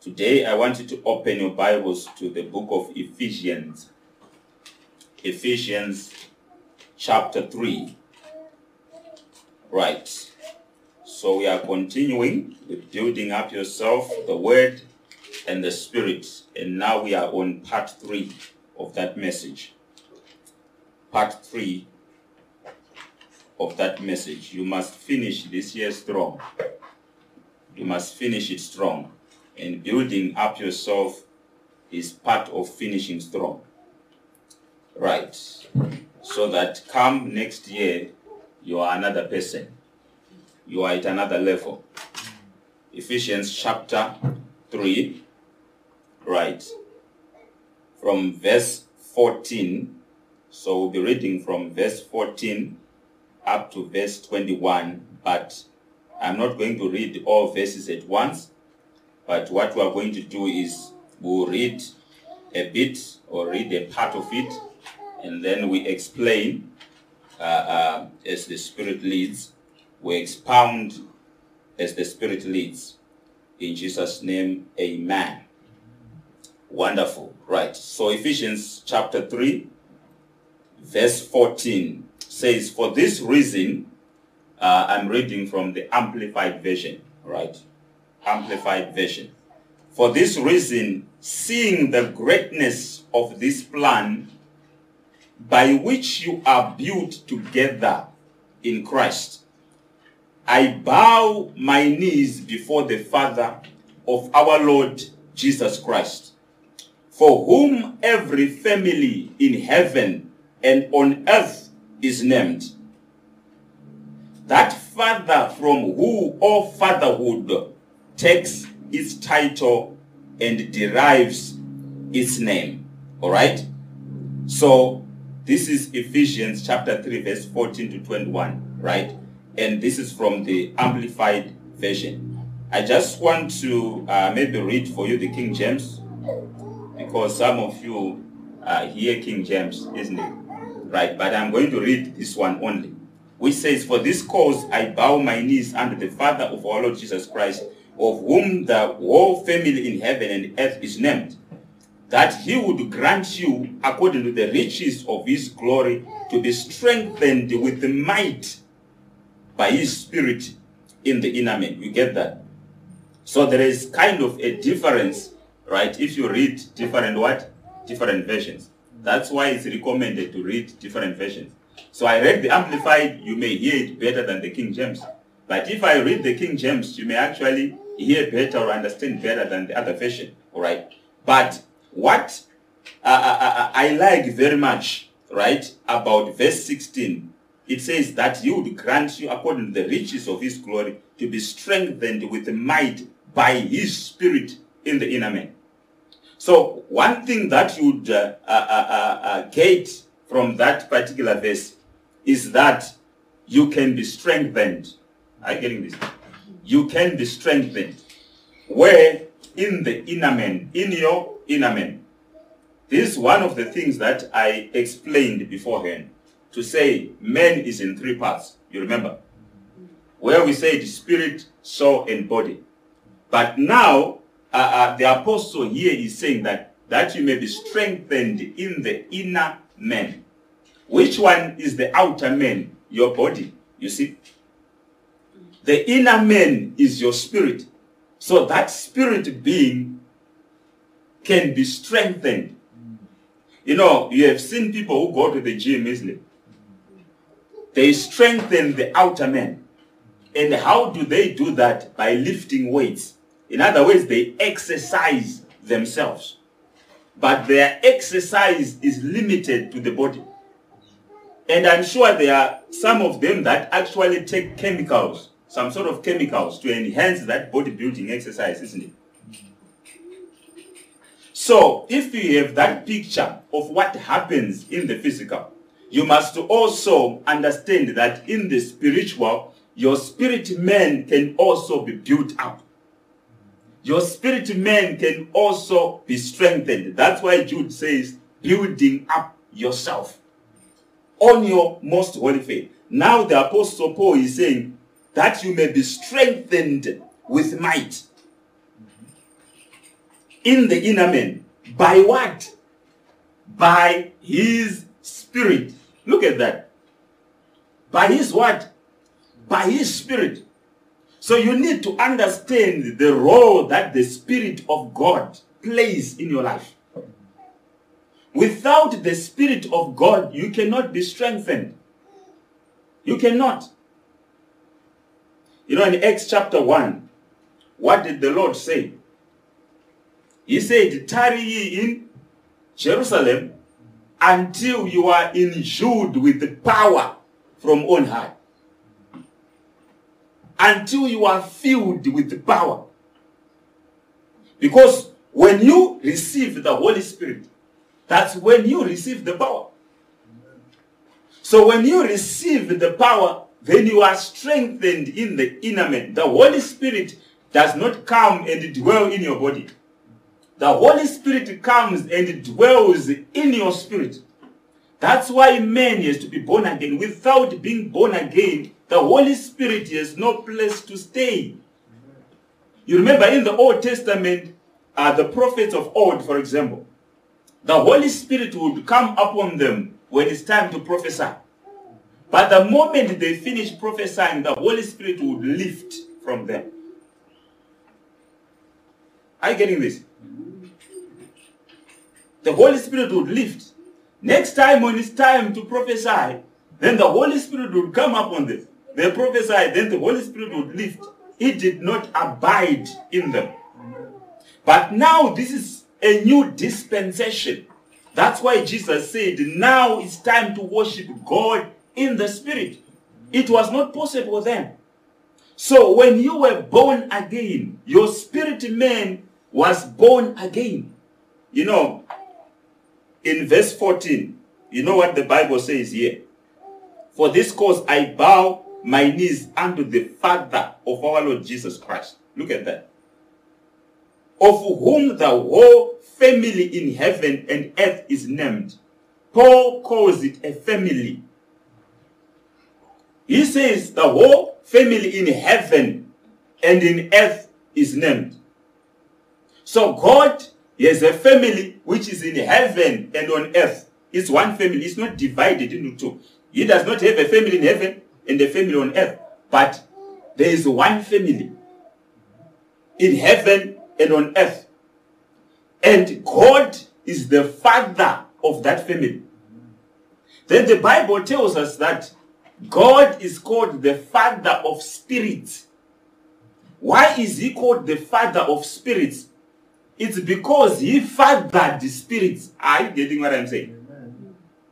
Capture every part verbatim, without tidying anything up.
Today, I want you to open your Bibles to the book of Ephesians. Ephesians chapter three. Right. So we are continuing with building up yourself, the Word, and the Spirit. And now we are on part three of that message. Part three of that message. You must finish this year strong. You must finish it strong. And building up yourself is part of finishing strong. Right. So that come next year, you are another person. You are at another level. Ephesians chapter three, right, from verse fourteen. So we'll be reading from verse fourteen up to verse twenty-one, but I'm not going to read all verses at once. But what we are going to do is we'll read a bit or read a part of it, and then we explain uh, uh, as the Spirit leads. We expound as the Spirit leads. In Jesus' name, amen. Wonderful. Right. So Ephesians chapter three, verse fourteen says, for this reason, uh, I'm reading from the Amplified Version. Right. Amplified Version. For this reason, seeing the greatness of this plan, by which you are built together in Christ, I bow my knees before the Father of our Lord Jesus Christ, for whom every family in heaven and on earth is named. That Father from whom all fatherhood takes its title and derives its name. All right? So, this is Ephesians chapter three, verse fourteen to twenty-one, right? And this is from the Amplified Version. I just want to uh, maybe read for you the King James, because some of you uh, hear King James, isn't it? Right, but I'm going to read this one only, which says, for this cause I bow my knees under the Father of our Lord Jesus Christ, of whom the whole family in heaven and earth is named, that he would grant you, according to the riches of his glory, to be strengthened with the might by his Spirit in the inner man. You get that? So there is kind of a difference, right? If you read different what? Different versions. That's why it's recommended to read different versions. So I read the Amplified, you may hear it better than the King James. But if I read the King James, you may actually hear better or understand better than the other version, all right? But what uh, I, I, I like very much, right, about verse sixteen, it says that he would grant you, according to the riches of his glory, to be strengthened with might by his Spirit in the inner man. So one thing that you would uh, uh, uh, uh, get from that particular verse is that you can be strengthened. Are you getting this? You can be strengthened. Where? In the inner man, in your inner man. This is one of the things that I explained beforehand. To say man is in three parts, you remember, where we said spirit, soul, and body. But now, uh, uh, the apostle here is saying that, that you may be strengthened in the inner man. Which one is the outer man? Your body, you see. The inner man is your spirit. So that spirit being can be strengthened. You know, you have seen people who go to the gym, isn't it? They strengthen the outer man. And how do they do that? By lifting weights. In other words, they exercise themselves. But their exercise is limited to the body. And I'm sure there are some of them that actually take chemicals, some sort of chemicals, to enhance that bodybuilding exercise, isn't it? So, if you have that picture of what happens in the physical, you must also understand that in the spiritual, your spirit man can also be built up. Your spirit man can also be strengthened. That's why Jude says, building up yourself on your most holy faith. Now the Apostle Paul is saying that you may be strengthened with might. in the inner man. By what? By his spirit. Look at that. By his what? By his spirit. So you need to understand the role that the Spirit of God plays in your life. Without the Spirit of God, you cannot be strengthened. You cannot. You know, in Acts chapter one, what did the Lord say? He said, tarry ye in Jerusalem until you are endued with the power from on high. Until you are filled with the power. Because when you receive the Holy Spirit, that's when you receive the power. So when you receive the power, then you are strengthened in the inner man. The Holy Spirit does not come and dwell in your body. The Holy Spirit comes and dwells in your spirit. That's why man has to be born again. Without being born again, the Holy Spirit has no place to stay. You remember in the Old Testament, uh, the prophets of old, for example, the Holy Spirit would come upon them when it's time to prophesy. But the moment they finish prophesying, the Holy Spirit would lift from them. Are you getting this? The Holy Spirit would lift. Next time when it's time to prophesy, then the Holy Spirit would come upon them. They prophesied, then the Holy Spirit would lift. It did not abide in them. But now this is a new dispensation. That's why Jesus said, now it's time to worship God in the Spirit. It was not possible then. So when you were born again, your spirit man was born again. You know, in verse fourteen, you know what the Bible says here? For this cause I bow my knees unto the Father of our Lord Jesus Christ. Look at that. Of whom the whole family in heaven and earth is named. Paul calls it a family. He says the whole family in heaven and in earth is named. So God has a family which is in heaven and on earth. It's one family. It's not divided into two. He does not have a family in heaven and a family on earth. But there is one family in heaven and on earth. And God is the Father of that family. Then the Bible tells us that God is called the Father of spirits. Why is he called the Father of spirits? It's because he fathered the spirits. Are you getting what I'm saying?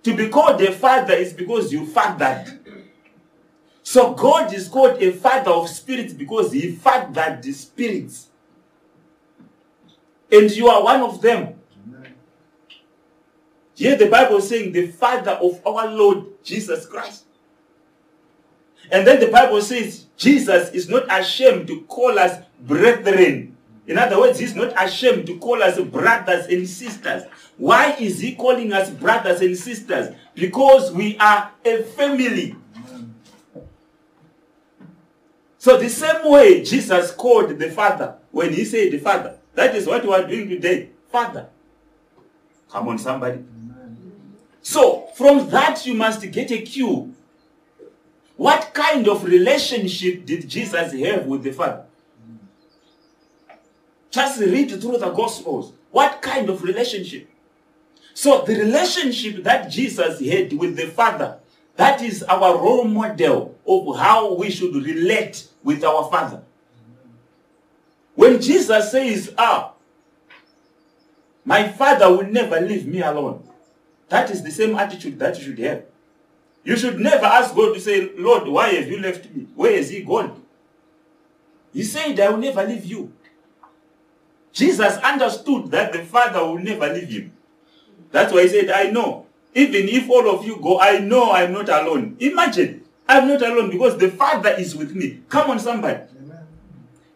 To be called a father is because you fathered. So God is called a father of spirits because he fathered the spirits. And you are one of them. Amen. Here the Bible is saying the Father of our Lord Jesus Christ. And then the Bible says Jesus is not ashamed to call us brethren. In other words, he's not ashamed to call us brothers and sisters. Why is he calling us brothers and sisters? Because we are a family. So the same way Jesus called the Father when he said the Father. That is what we are doing today. Father. Come on, somebody. So from that you must get a cue. What kind of relationship did Jesus have with the Father? Just read through the Gospels. What kind of relationship? So the relationship that Jesus had with the Father, that is our role model of how we should relate with our Father. When Jesus says, ah, my Father will never leave me alone. That is the same attitude that you should have. You should never ask God to say, Lord, why have you left me? Where is he gone? He said, I will never leave you. Jesus understood that the Father will never leave him. That's why he said, I know. Even if all of you go, I know I'm not alone. Imagine, I'm not alone because the Father is with me. Come on, somebody. Amen.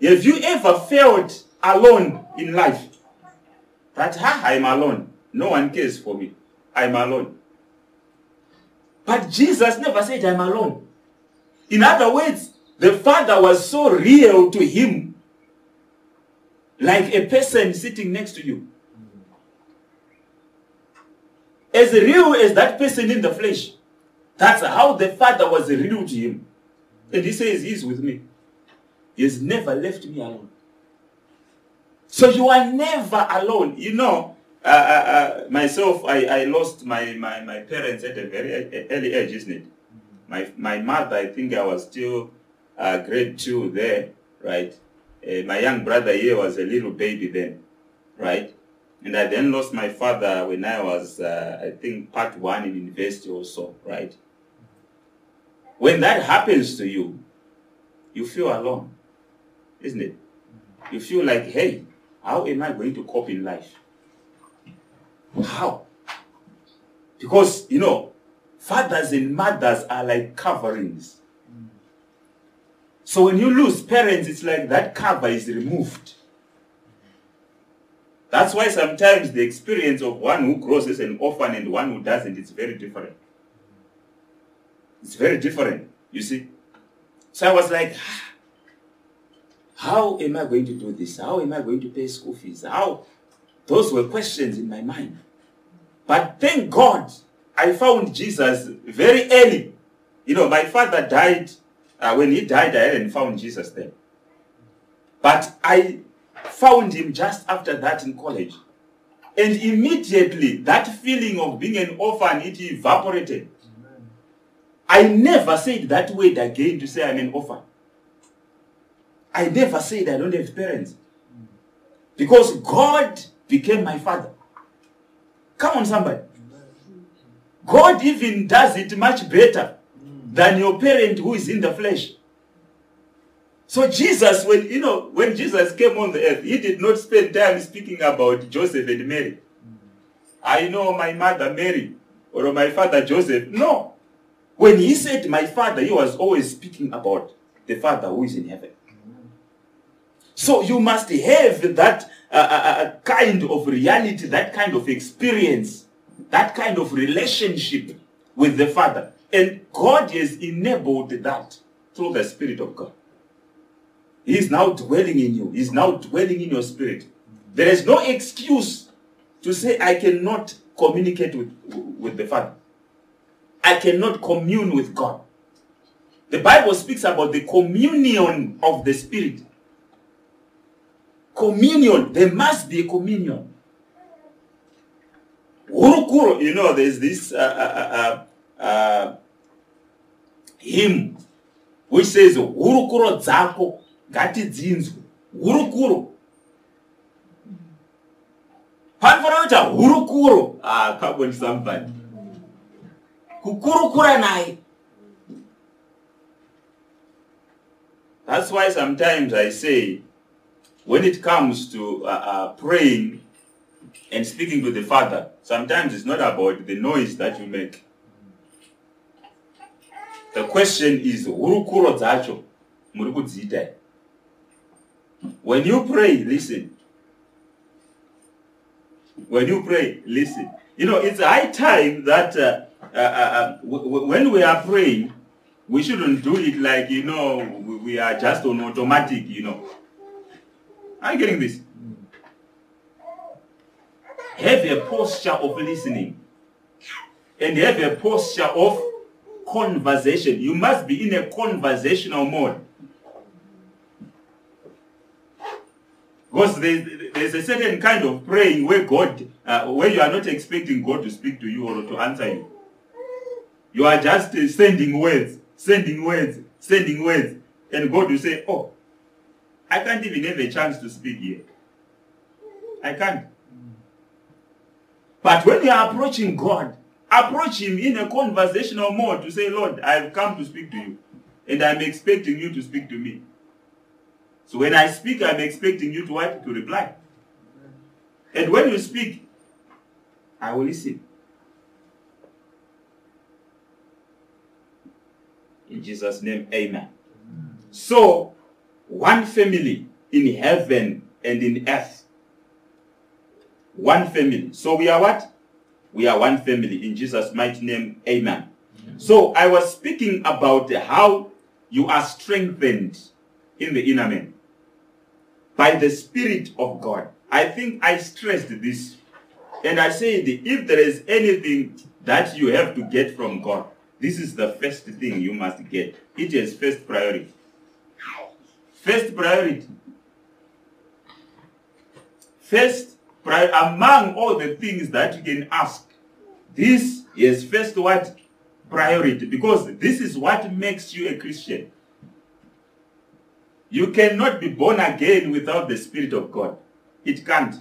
Have you ever felt alone in life? That, ha, I'm alone. No one cares for me. I'm alone. But Jesus never said, I'm alone. In other words, the Father was so real to him like a person sitting next to you. As real as that person in the flesh, that's how the Father was real to him. And he says, he's with me. He's never left me alone. So you are never alone. You know, uh, uh, uh, myself, I, I lost my, my, my parents at a very early age, isn't it? My, my mother, I think I was still uh, grade two there, right? Uh, my young brother here was a little baby then, right? And I then lost my father when I was, uh, I think, part one in university or so, right? When that happens to you, you feel alone, isn't it? You feel like, hey, how am I going to cope in life? How? Because, you know, fathers and mothers are like coverings. So when you lose parents, it's like that cover is removed. That's why sometimes the experience of one who crosses an orphan and one who doesn't is very different. It's very different, you see. So I was like, how am I going to do this? How am I going to pay school fees? How? Those were questions in my mind. But thank God, I found Jesus very early. You know, my father died. Uh, when he died, I hadn't found Jesus then. But I found him just after that in college. And immediately, that feeling of being an orphan, it evaporated. Amen. I never said that word again to say I'm an orphan. I never said I don't have parents. Because God became my father. Come on, somebody. God even does it much better than your parent who is in the flesh. So Jesus, when you know, when Jesus came on the earth, he did not spend time speaking about Joseph and Mary. I know my mother Mary or my father Joseph. No. When he said my father, he was always speaking about the Father who is in heaven. So you must have that uh, uh, kind of reality, that kind of experience, that kind of relationship with the Father. And God has enabled that through the Spirit of God. He is now dwelling in you. He is now dwelling in your spirit. There is no excuse to say, I cannot communicate with, with the Father. I cannot commune with God. The Bible speaks about the communion of the Spirit. Communion. There must be a communion. Urukuru, you know, there's this uh, uh, uh, uh, hymn which says, Urukuro dzako. Gati dzinzwe hurukuro. Panforoita hurukuro. Ah, come on somebody. Kukurukura naye. That's why sometimes I say, when it comes to uh, uh, praying and speaking to the Father, sometimes it's not about the noise that you make. The question is, hurukuro dzacho murikudziitai. When you pray, listen. When you pray, listen. You know, it's high time that uh, uh, uh, w when we are praying, we shouldn't do it like, you know, we are just on automatic, you know. Are you getting this? Have a posture of listening. And have a posture of conversation. You must be in a conversational mode. Because there's a certain kind of praying where God, uh, where you are not expecting God to speak to you or to answer you. You are just uh, sending words, sending words, sending words. And God will say, oh, I can't even have a chance to speak here. I can't. But when you are approaching God, approach him in a conversational mode to say, Lord, I've come to speak to you. And I'm expecting you to speak to me. So when I speak, I'm expecting you to what? To reply. And when you speak, I will listen. In Jesus' name, amen. Amen. So, one family in heaven and in earth. One family. So we are what? We are one family. In Jesus' mighty name, amen. Amen. So I was speaking about how you are strengthened in the inner man. by the Spirit of God. I think I stressed this. And I said, if there is anything that you have to get from God, this is the first thing you must get. It is first priority. First priority. First priority. Among all the things that you can ask, this is first what? Priority. Because this is what makes you a Christian. You cannot be born again without the Spirit of God. It can't.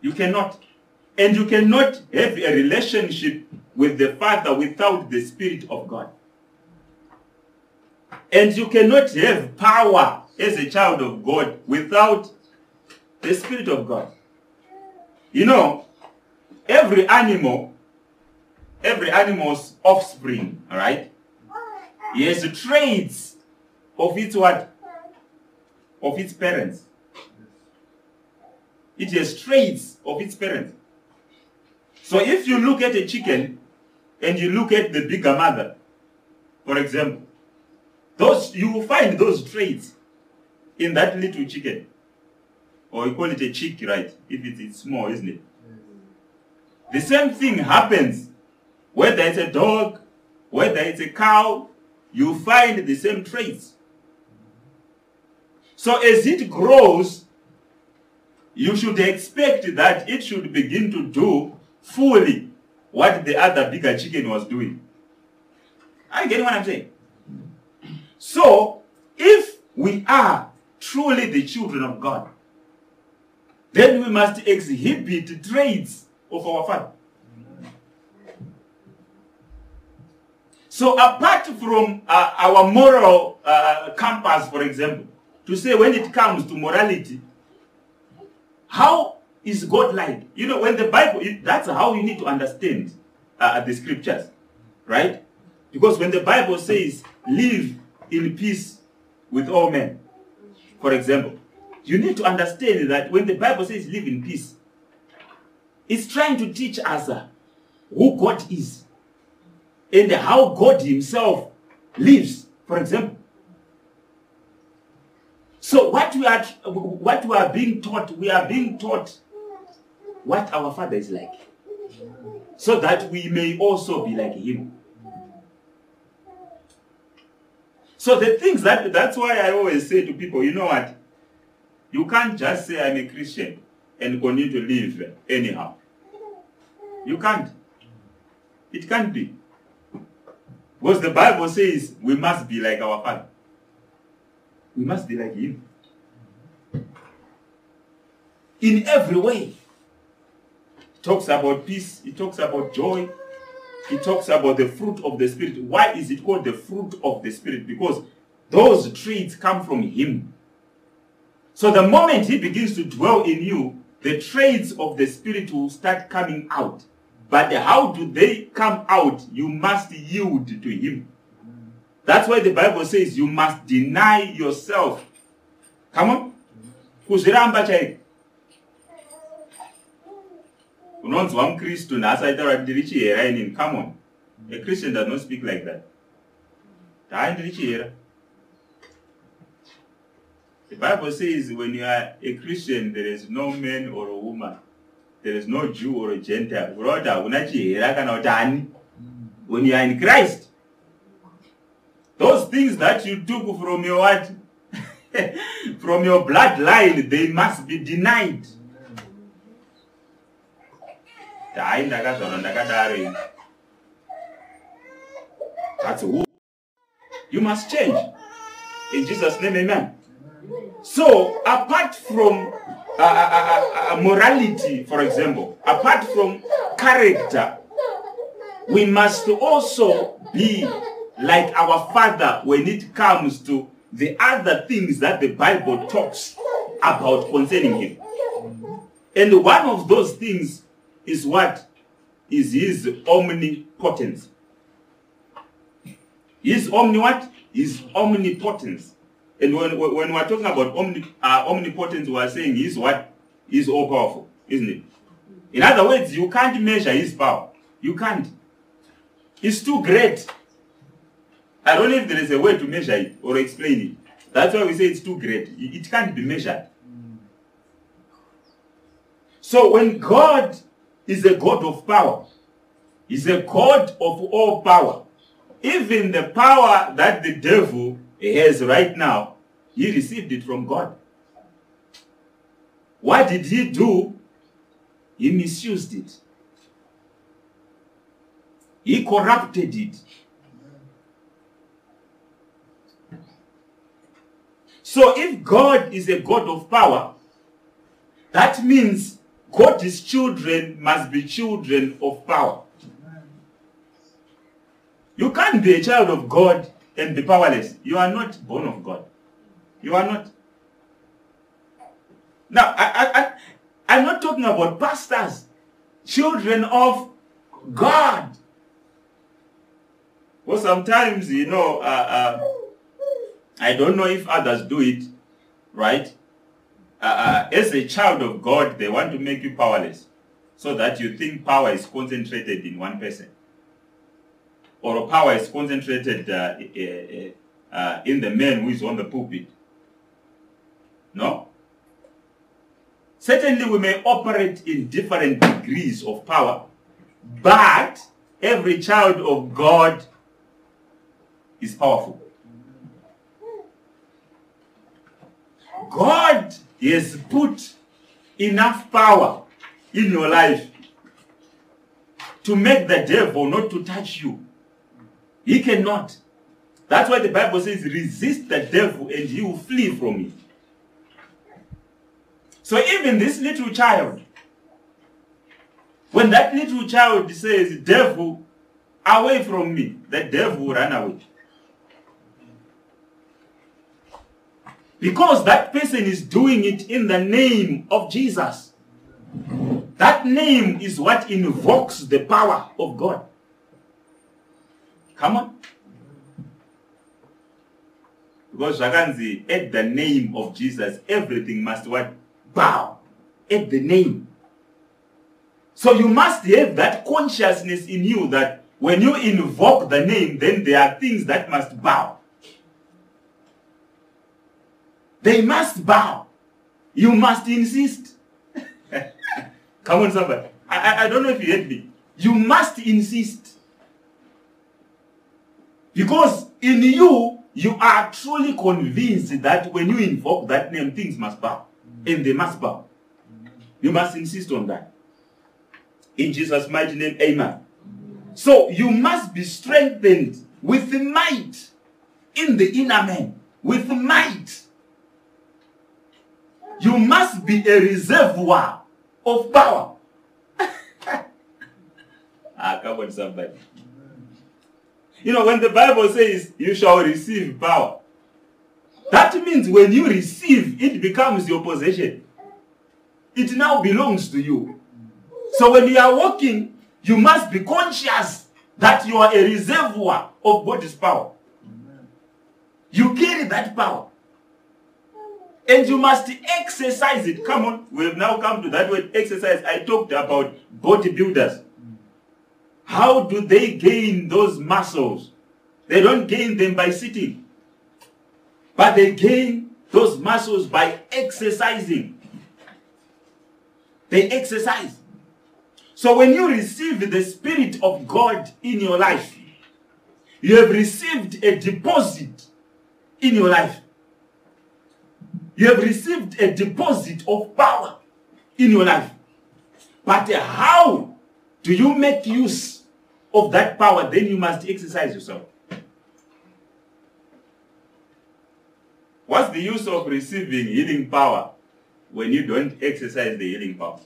You cannot. And you cannot have a relationship with the Father without the Spirit of God. And you cannot have power as a child of God without the Spirit of God. You know, every animal, every animal's offspring, all right? Yes, traits of its what? Of its parents. It has traits of its parents. So if you look at a chicken and you look at the bigger mother, for example, those you will find those traits in that little chicken. Or you call it a chick, right? If it, it's small, isn't it? The same thing happens whether it's a dog, whether it's a cow, you find the same traits. So as it grows, you should expect that it should begin to do fully what the other bigger chicken was doing. I get what I'm saying. So, if we are truly the children of God, then we must exhibit traits of our Father. So apart from uh, our moral uh, compass, for example, to say when it comes to morality, how is God like? You know, when the Bible, it, that's how you need to understand uh, the scriptures, right? Because when the Bible says, live in peace with all men, for example, you need to understand that when the Bible says, live in peace, it's trying to teach us uh, who God is. And how God himself lives, for example. So what we are what we are being taught, we are being taught what our Father is like, so that we may also be like him. So the things that that's why I always say to people, you know what? You can't just say I'm a Christian and continue to live anyhow. You can't. It can't be. Because the Bible says we must be like our Father. We must be like him. In every way. It talks about peace. It talks about joy. It talks about the fruit of the Spirit. Why is it called the fruit of the Spirit? Because those traits come from him. So the moment he begins to dwell in you, the traits of the Spirit will start coming out. But how do they come out? You must yield to him. That's why the Bible says you must deny yourself. Come on. Kuzviramba chaiko. Unonzwa mkristu na asaitaura ndirichihera inini. Come on. A Christian does not speak like that. The Bible says when you are a Christian, there is no man or a woman. There is no Jew or a Gentile. Brother, when you are in Christ, those things that you took from your what? From your bloodline, they must be denied. That's who. You must change. In Jesus' name, amen. So, apart from Uh, uh, uh, uh, morality, for example, apart from character, we must also be like our Father when it comes to the other things that the Bible talks about concerning him. And one of those things is what? Is his omnipotence. His omni what? His omnipotence. And when, when we're talking about omni, uh, omnipotence, we're saying he's what? He's all-powerful, isn't it? In other words, you can't measure his power. You can't. It's too great. I don't know if there is a way to measure it or explain it. That's why we say it's too great. It can't be measured. So when God is a God of power, is a God of all power, even the power that the devil has right now, he received it from God. What did he do? He misused it. He corrupted it. So if God is a God of power, that means God's children must be children of power. You can't be a child of God and be powerless. You are not born of God. You are not. Now, I, I, I, I'm not talking about pastors, children of God. Well, sometimes, you know, uh, uh, I don't know if others do it, right? Uh, uh, as a child of God, they want to make you powerless so that you think power is concentrated in one person, or power is concentrated uh, uh, uh, in the man who is on the pulpit. No? Certainly we may operate in different degrees of power, but every child of God is powerful. God has put enough power in your life to make the devil not to touch you. He cannot. That's why the Bible says, resist the devil and he will flee from you. So even this little child, when that little child says, devil, away from me, the devil will run away. Because that person is doing it in the name of Jesus. That name is what invokes the power of God. Come on. Because Shaganzi, at the name of Jesus, everything must what? Bow at the name. So you must have that consciousness in you that when you invoke the name, then there are things that must bow. They must bow. You must insist. Come on, somebody. I, I, I don't know if you heard me. You must insist. Because in you, you are truly convinced that when you invoke that name, things must bow. And they must bow. You must insist on that. In Jesus' mighty name, amen. So you must be strengthened with the might in the inner man. With might. You must be a reservoir of power. Ah, come on, somebody. You know, when the Bible says, you shall receive power, that means when you receive, it becomes your possession. It now belongs to you. So when you are walking, you must be conscious that you are a reservoir of God's power. You carry that power. And you must exercise it. Come on, we have now come to that word, exercise. I talked about bodybuilders. How do they gain those muscles? They don't gain them by sitting. But they gain those muscles by exercising. They exercise. So when you receive the Spirit of God in your life, you have received a deposit in your life. You have received a deposit of power in your life. But how do you make use of that power? Then you must exercise yourself. What's the use of receiving healing power when you don't exercise the healing power?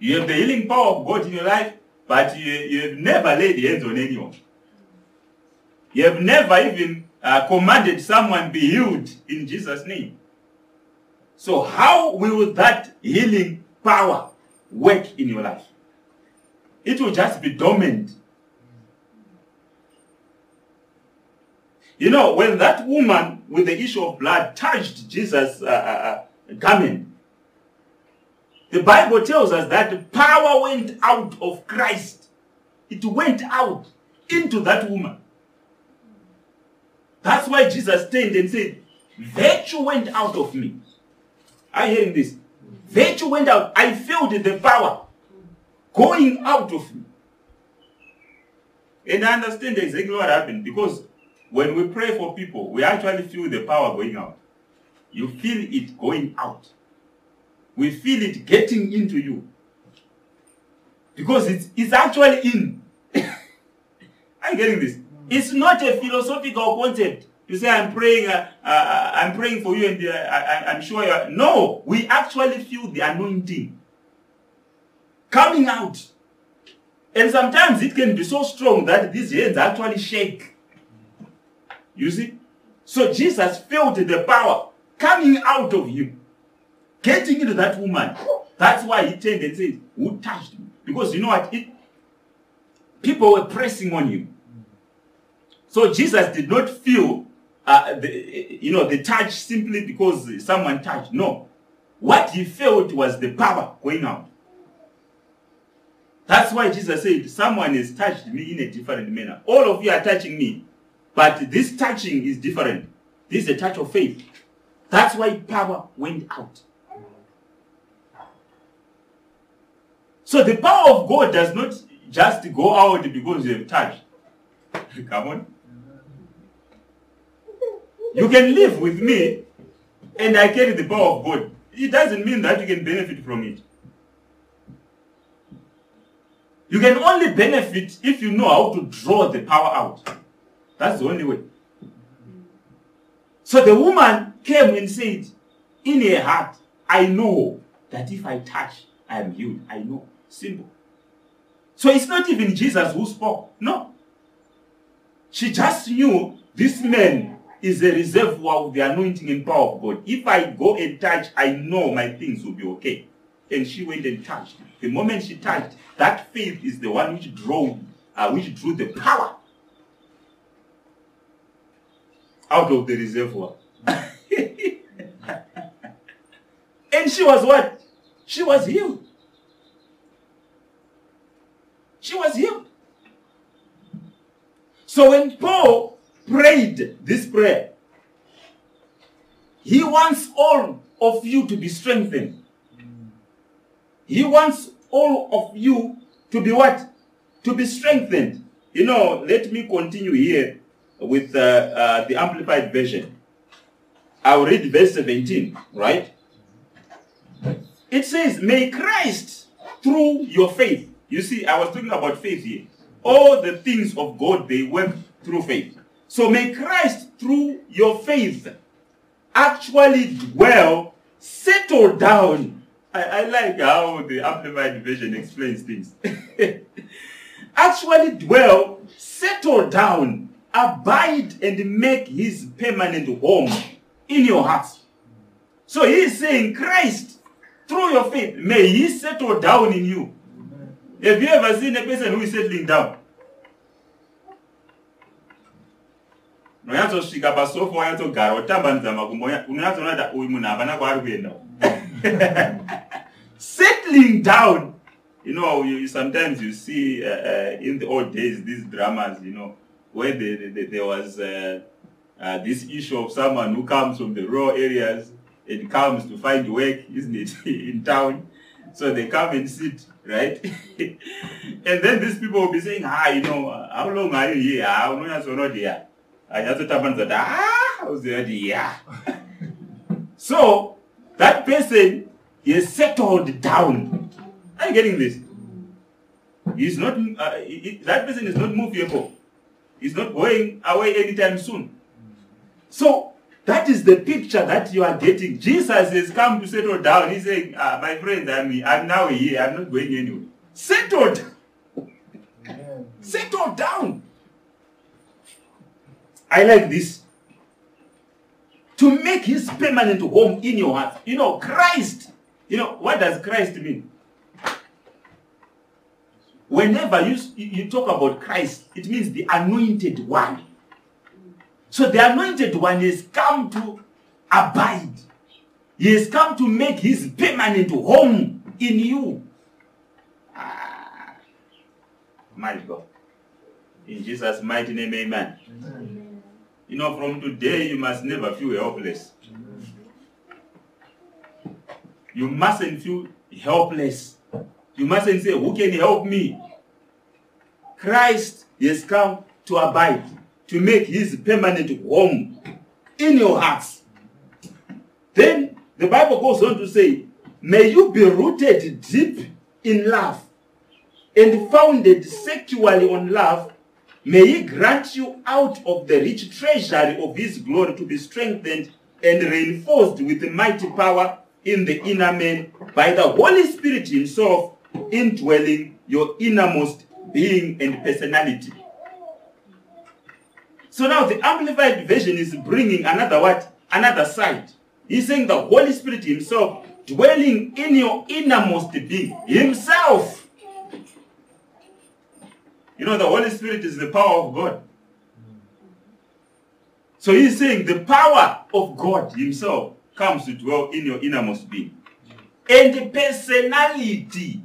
You have the healing power of God in your life, but you, you have never laid hands on anyone. You have never even uh, commanded someone be healed in Jesus' name. So how will that healing power work in your life? It will just be dormant. You know, when that woman with the issue of blood touched Jesus' uh, uh, garment, the Bible tells us that the power went out of Christ. It went out into that woman. That's why Jesus turned and said, virtue went out of me. Are you hearing this? Virtue went out. I felt the power going out of me. And I understand exactly what happened, because when we pray for people, we actually feel the power going out. You feel it going out. We feel it getting into you. Because it's, it's actually in. I'm getting this. It's not a philosophical concept. You say, I'm praying, uh, uh, I'm praying for you, and uh, I, I'm sure you're... No, we actually feel the anointing coming out. And sometimes it can be so strong that these hands actually shake. You see? So Jesus felt the power coming out of him, getting into that woman. That's why he turned and said, who touched me? Because you know what? It, people were pressing on him. So Jesus did not feel uh, the, you know, the touch simply because someone touched. No. What he felt was the power going out. That's why Jesus said, someone has touched me in a different manner. All of you are touching me, but this touching is different. This is a touch of faith. That's why power went out. So the power of God does not just go out because you have touched. Come on. You can live with me and I carry the power of God. It doesn't mean that you can benefit from it. You can only benefit if you know how to draw the power out. That's the only way. So the woman came and said, in her heart, I know that if I touch, I am healed. I know. Simple. So it's not even Jesus who spoke. No. She just knew this man is a reservoir of the anointing and power of God. If I go and touch, I know my things will be okay. And she went and touched. The moment she touched, that faith is the one which drew, uh, which drew the power out of the reservoir. And she was what? She was healed. She was healed. So when Paul prayed this prayer, he wants all of you to be strengthened. He wants all of you to be what? To be strengthened. You know, let me continue here with uh, uh, the Amplified Version. I'll read verse seventeen, right? It says, may Christ, through your faith. You see, I was talking about faith here. All the things of God, they work through faith. So may Christ, through your faith, actually dwell, settle down. I, I like how the Amplified Version explains things. Actually dwell, settle down, abide, and make his permanent home in your heart. So he is saying, Christ, through your faith, may he settle down in you. Amen. Have you ever seen a person who is settling down? Settling down. You know, you, sometimes you see uh, uh, in the old days these dramas, you know, where they, they, they, there was uh, uh, this issue of someone who comes from the rural areas and comes to find work, isn't it, in town. So they come and sit, right? And then these people will be saying, ah, you know, how long are you here? I was not here. I just happened that, ah, I was already here. So that person is settled down. Are you getting this? He's not. Uh, he, that person is not movable. He's not going away anytime soon. So that is the picture that you are getting. Jesus has come to settle down. He's saying, ah, "My friend, I'm I'm now here. I'm not going anywhere. Settled. Settled down." I like this. To make his permanent home in your heart. You know, Christ. You know, what does Christ mean? Whenever you, you talk about Christ, it means the anointed one. So the anointed one has come to abide. He has come to make his permanent home in you. Ah, my God. In Jesus' mighty name, amen. Amen. You know, from today, you must never feel helpless. You mustn't feel helpless. You mustn't say, who can help me? Christ has come to abide, to make his permanent home in your hearts. Then the Bible goes on to say, may you be rooted deep in love and founded securely on love. May he grant you out of the rich treasury of his glory to be strengthened and reinforced with the mighty power in the inner man by the Holy Spirit himself, indwelling your innermost being and personality. So now the Amplified Version is bringing another what? Another side. He's saying the Holy Spirit himself dwelling in your innermost being. Himself. You know, the Holy Spirit is the power of God. So he's saying the power of God himself comes to dwell in your innermost being. And the personality.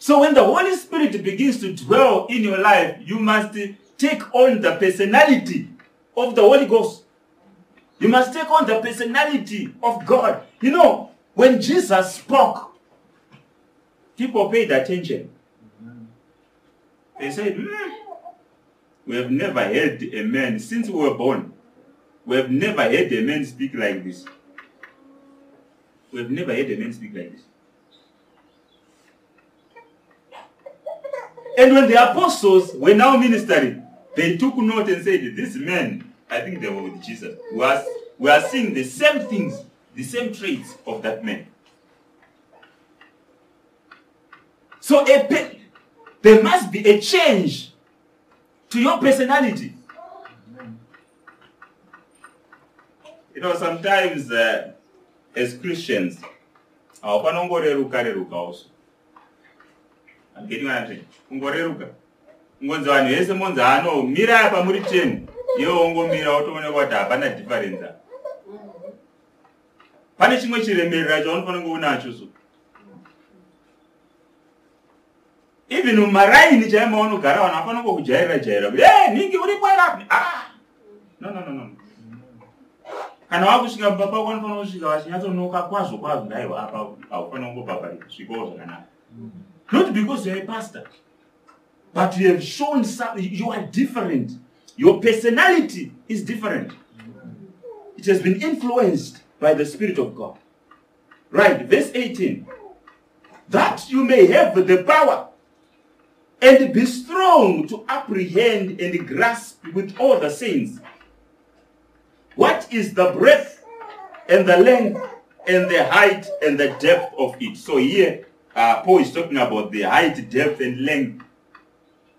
So when the Holy Spirit begins to dwell in your life, you must take on the personality of the Holy Ghost. You must take on the personality of God. You know, when Jesus spoke, people paid attention. They said, mm, we have never heard a man, since we were born, we have never heard a man speak like this. We have never heard a man speak like this. And when the apostles were now ministering, they took note and said, this man, I think they were with Jesus, was, we are seeing the same things, the same traits of that man. So a, there must be a change to your personality. You know, sometimes uh, as Christians, our also. I'm getting what I'm saying. Ungoreruka. Ungonzwani, yese monza ano, mira hapa muri chenu. Yo ungo mira, utoone kwa tapana differenza. Pane chingwe chiremera, jonu panungu unachusu. Even umarai ni jaema onu karawa, na panungu hujaira jaira. Eh, ningi ulipwa rapi. Ah! No, no, no, no. Kana waku shika baba wanu panungu shika wasi, yato nuka kwazo kwa vindaiwa hapa, au panungu papari, shikoza kana. Not because you're a pastor, but you have shown something. You are different. Your personality is different. It has been influenced by the Spirit of God. Right, verse eighteen. That you may have the power and be strong to apprehend and grasp with all the saints what is the breadth and the length and the height and the depth of it. So here, Uh, Paul is talking about the height, depth, and length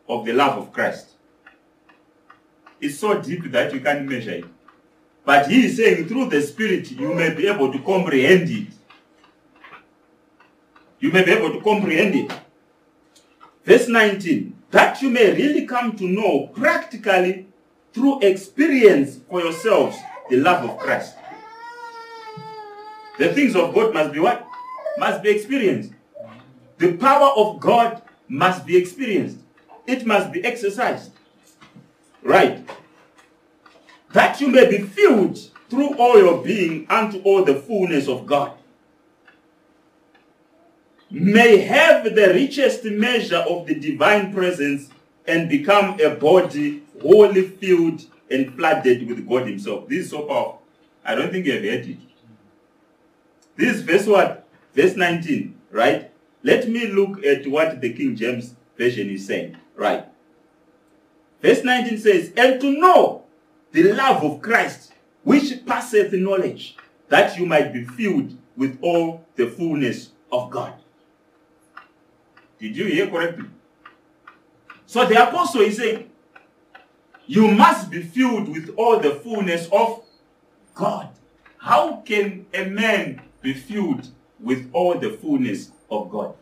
of the love of Christ. It's so deep that you can't measure it. But he is saying through the Spirit, you may be able to comprehend it. You may be able to comprehend it. Verse nineteen, that you may really come to know practically through experience for yourselves the love of Christ. The things of God must be what? Must be experienced. The power of God must be experienced. It must be exercised. Right. That you may be filled through all your being unto all the fullness of God. May have the richest measure of the divine presence and become a body wholly filled and flooded with God himself. This is so powerful. I don't think you have heard it. This is verse what? Verse nineteen, right? Let me look at what the King James Version is saying. Right. Verse nineteen says, and to know the love of Christ, which passeth knowledge, that you might be filled with all the fullness of God. Did you hear correctly? So the apostle is saying, you must be filled with all the fullness of God. How can a man be filled with all the fullness of God?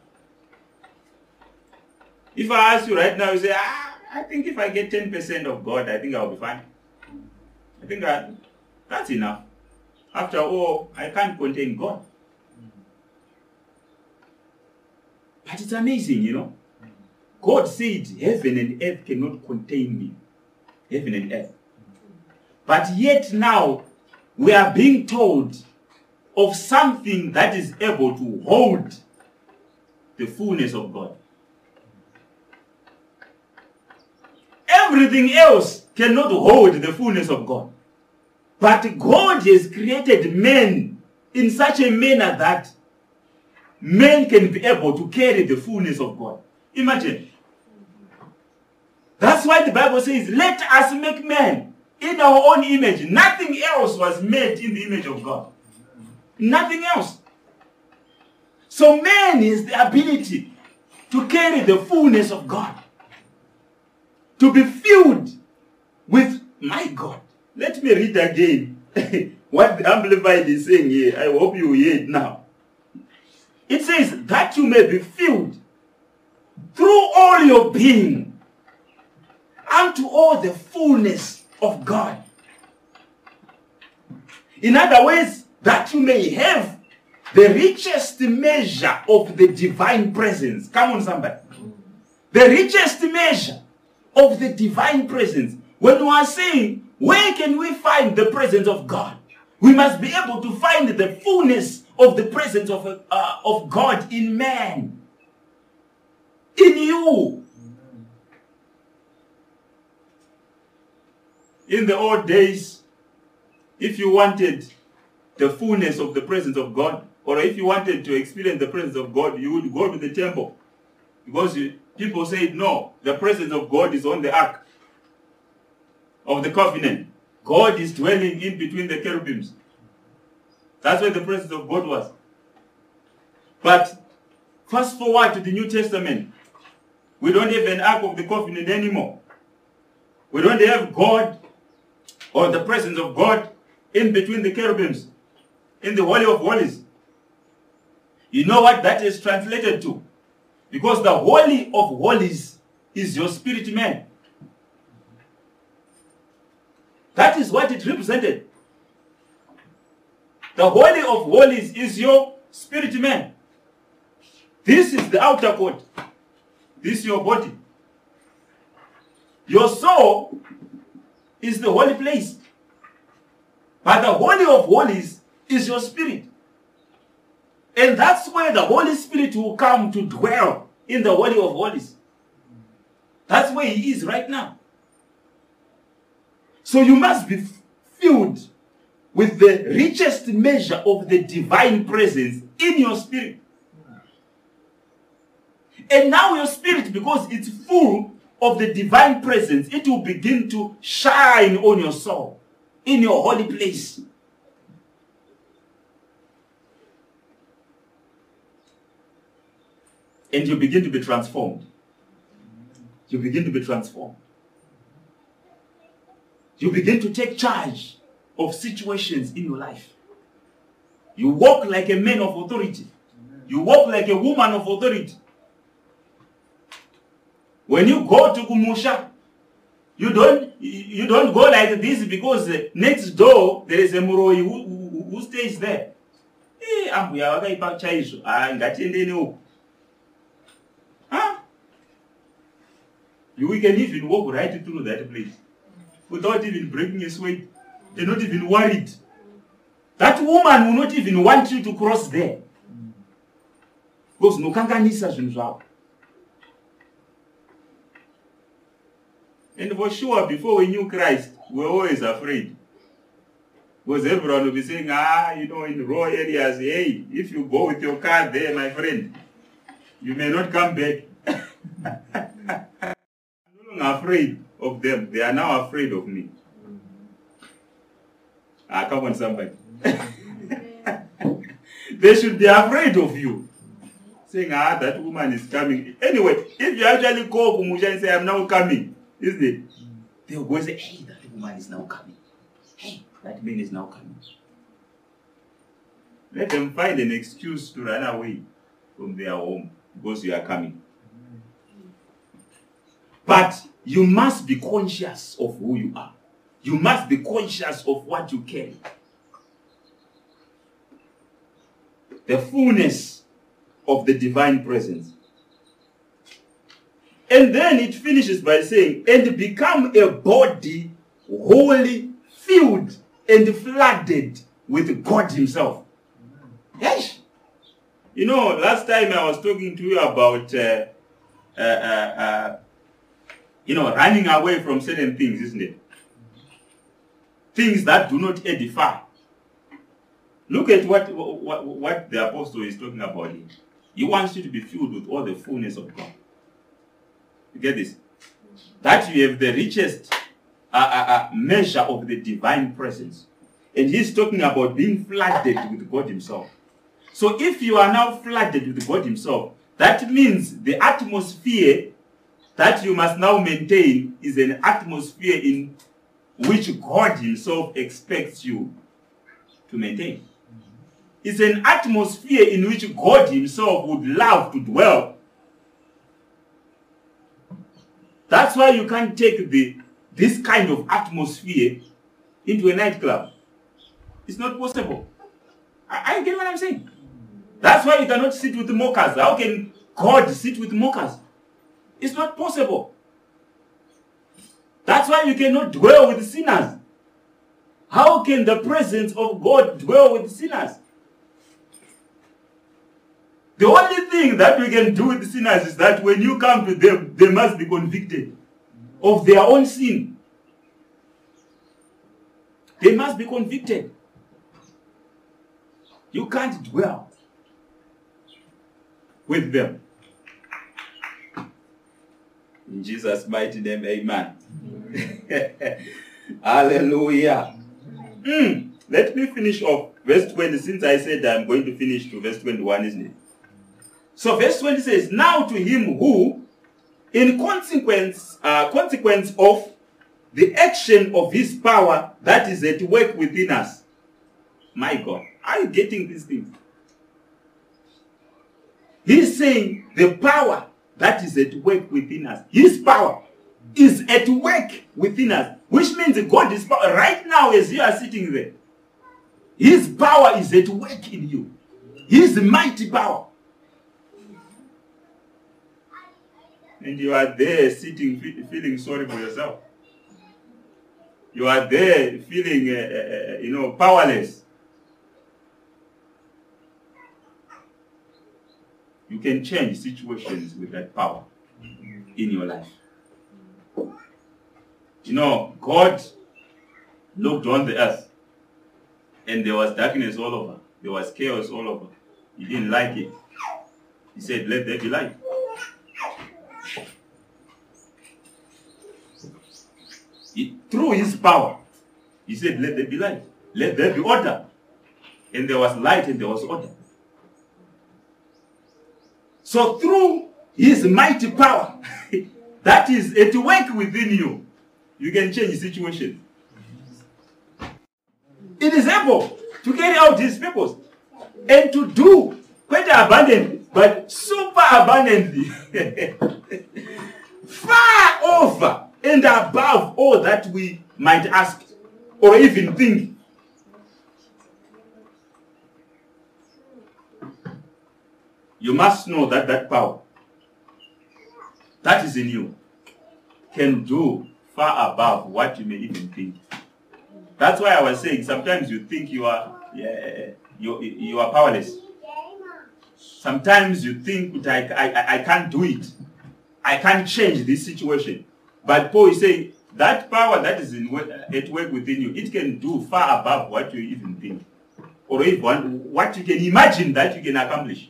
If I ask you right now, you say, ah, I think if I get ten percent of God, I think I'll be fine. I think I, that's enough. After all, I can't contain God. But it's amazing, you know. God said, heaven and earth cannot contain me. heaven and earth. But yet now we are being told of something that is able to hold the fullness of God. Everything else cannot hold the fullness of God. But God has created man in such a manner that man can be able to carry the fullness of God. Imagine. That's why the Bible says, let us make man in our own image. Nothing else was made in the image of God. Nothing else. So man is the ability to carry the fullness of God. To be filled with my God. Let me read again what the Amplified is saying here. I hope you hear it now. It says, that you may be filled through all your being unto all the fullness of God. In other words, that you may have the richest measure of the divine presence. Come on, somebody. The richest measure of the divine presence. When we are saying, where can we find the presence of God? We must be able to find the fullness of the presence of, uh, of God in man. In you. In the old days, if you wanted the fullness of the presence of God, or if you wanted to experience the presence of God, you would go to the temple. Because you, people said, no, the presence of God is on the ark of the covenant. God is dwelling in between the cherubims. That's where the presence of God was. But fast forward to the New Testament. We don't have an ark of the covenant anymore. We don't have God or the presence of God in between the cherubims, in the Holy of Holies. You know what that is translated to? Because the Holy of Holies is your spirit man. That is what it represented. The Holy of Holies is your spirit man. This is the outer court. This is your body. Your soul is the holy place. But the Holy of Holies is your spirit. And that's where the Holy Spirit will come to dwell in the Holy of Holies. That's where he is right now. So you must be filled with the richest measure of the divine presence in your spirit. And now your spirit, because it's full of the divine presence, it will begin to shine on your soul, in your holy place. And you begin to be transformed. You begin to be transformed. You begin to take charge of situations in your life. You walk like a man of authority. You walk like a woman of authority. When you go to Kumusha, you don't, you don't go like this because next door there is a Muroi who, who, who stays there. Huh? We can even walk right through that place without even breaking a sweat. They're not even worried. That woman will not even want you to cross there. Because no kanganisa zvinzvao. And for sure, before we knew Christ, we were always afraid. Because everyone will be saying, ah, you know, in rural areas, hey, if you go with your car there, my friend, you may not come back. I'm no longer afraid of them. They are now afraid of me. Ah, come on, somebody. They should be afraid of you. Saying, ah, that woman is coming. Anyway, if you actually go to Kumusha and say, I'm now coming, isn't it? They will go and say, hey, that woman is now coming. Hey, that man is now coming. Let them find an excuse to run away from their home. Because you are coming. But you must be conscious of who you are. You must be conscious of what you carry. The fullness of the divine presence. And then it finishes by saying, and become a body wholly filled and flooded with God himself. Yes. You know, last time I was talking to you about, uh, uh, uh, uh, you know, running away from certain things, isn't it? Things that do not edify. Look at what, what, what the apostle is talking about here. He wants you to be filled with all the fullness of God. You get this? That you have the richest uh, uh, uh, measure of the divine presence. And he's talking about being flooded with God himself. So if you are now flooded with God himself, that means the atmosphere that you must now maintain is an atmosphere in which God himself expects you to maintain. It's an atmosphere in which God himself would love to dwell. That's why you can't take the, this kind of atmosphere into a nightclub. It's not possible. I, I get what I'm saying. That's why you cannot sit with mockers. How can God sit with mockers? It's not possible. That's why you cannot dwell with sinners. How can the presence of God dwell with sinners? The only thing that we can do with sinners is that when you come to them, they must be convicted of their own sin. They must be convicted. You can't dwell with them. In Jesus' mighty name, amen. Amen. Hallelujah. Mm. Let me finish off verse twenty, since I said I'm going to finish to verse twenty-one, isn't it? So verse twenty says, now to him who, in consequence, uh, consequence of the action of his power that is at work within us. My God, are you getting these things? He's saying the power that is at work within us. His power is at work within us. Which means God is power. Right now as you are sitting there, his power is at work in you. His mighty power. And you are there sitting, feeling sorry for yourself. You are there feeling, uh, uh, you know, powerless. You can change situations with that power in your life. You know, God looked on the earth and there was darkness all over. There was chaos all over. He didn't like it. He said, let there be light. It, through his power, he said, let there be light. Let there be order. And there was light and there was order. So through his mighty power, that is at work within you, you can change the situation. It is able to carry out his purpose and to do quite abundantly, but super abundantly, far over and above all that we might ask or even think. You must know that that power that is in you can do far above what you may even think. That's why I was saying sometimes you think you are yeah, you, you are powerless. Sometimes you think I, I, I can't do it. I can't change this situation. But Paul is saying that power that is in, at work within you, it can do far above what you even think. Or even what you can imagine that you can accomplish.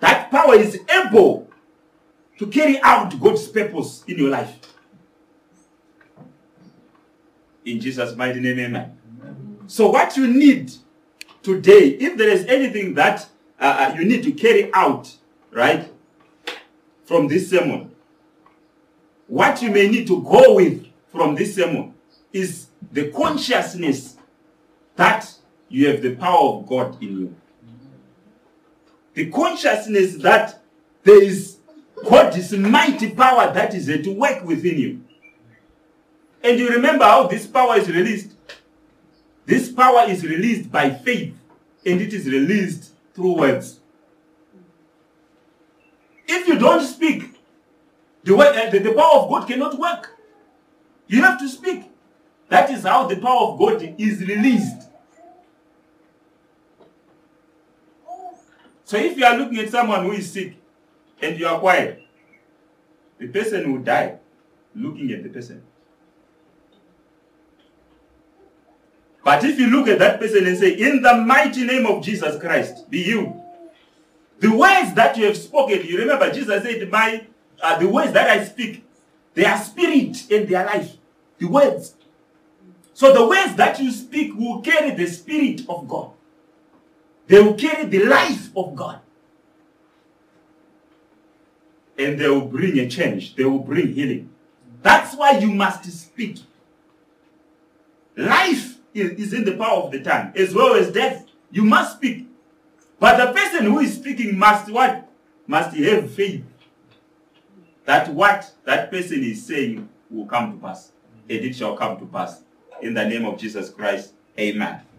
That power is able to carry out God's purpose in your life. In Jesus' mighty name, amen. Amen. So what you need today, if there is anything that uh, you need to carry out, right, from this sermon, what you may need to go with from this sermon is the consciousness that you have the power of God in you. The consciousness that there is God's mighty power that is at work within you. And you remember how this power is released. This power is released by faith, and it is released through words. If you don't speak, The, way, the, the power of God cannot work. You have to speak. That is how the power of God is released. So if you are looking at someone who is sick and you are quiet, the person will die looking at the person. But if you look at that person and say, in the mighty name of Jesus Christ, be healed. The words that you have spoken, you remember Jesus said, "My uh, the words that I speak, they are spirit and they are life." The words. So the words that you speak will carry the spirit of God. They will carry the life of God. And they will bring a change. They will bring healing. That's why you must speak. Life is, is in the power of the tongue, as well as death. You must speak. But the person who is speaking must what? Must have faith that what that person is saying will come to pass. And it shall come to pass. In the name of Jesus Christ, amen.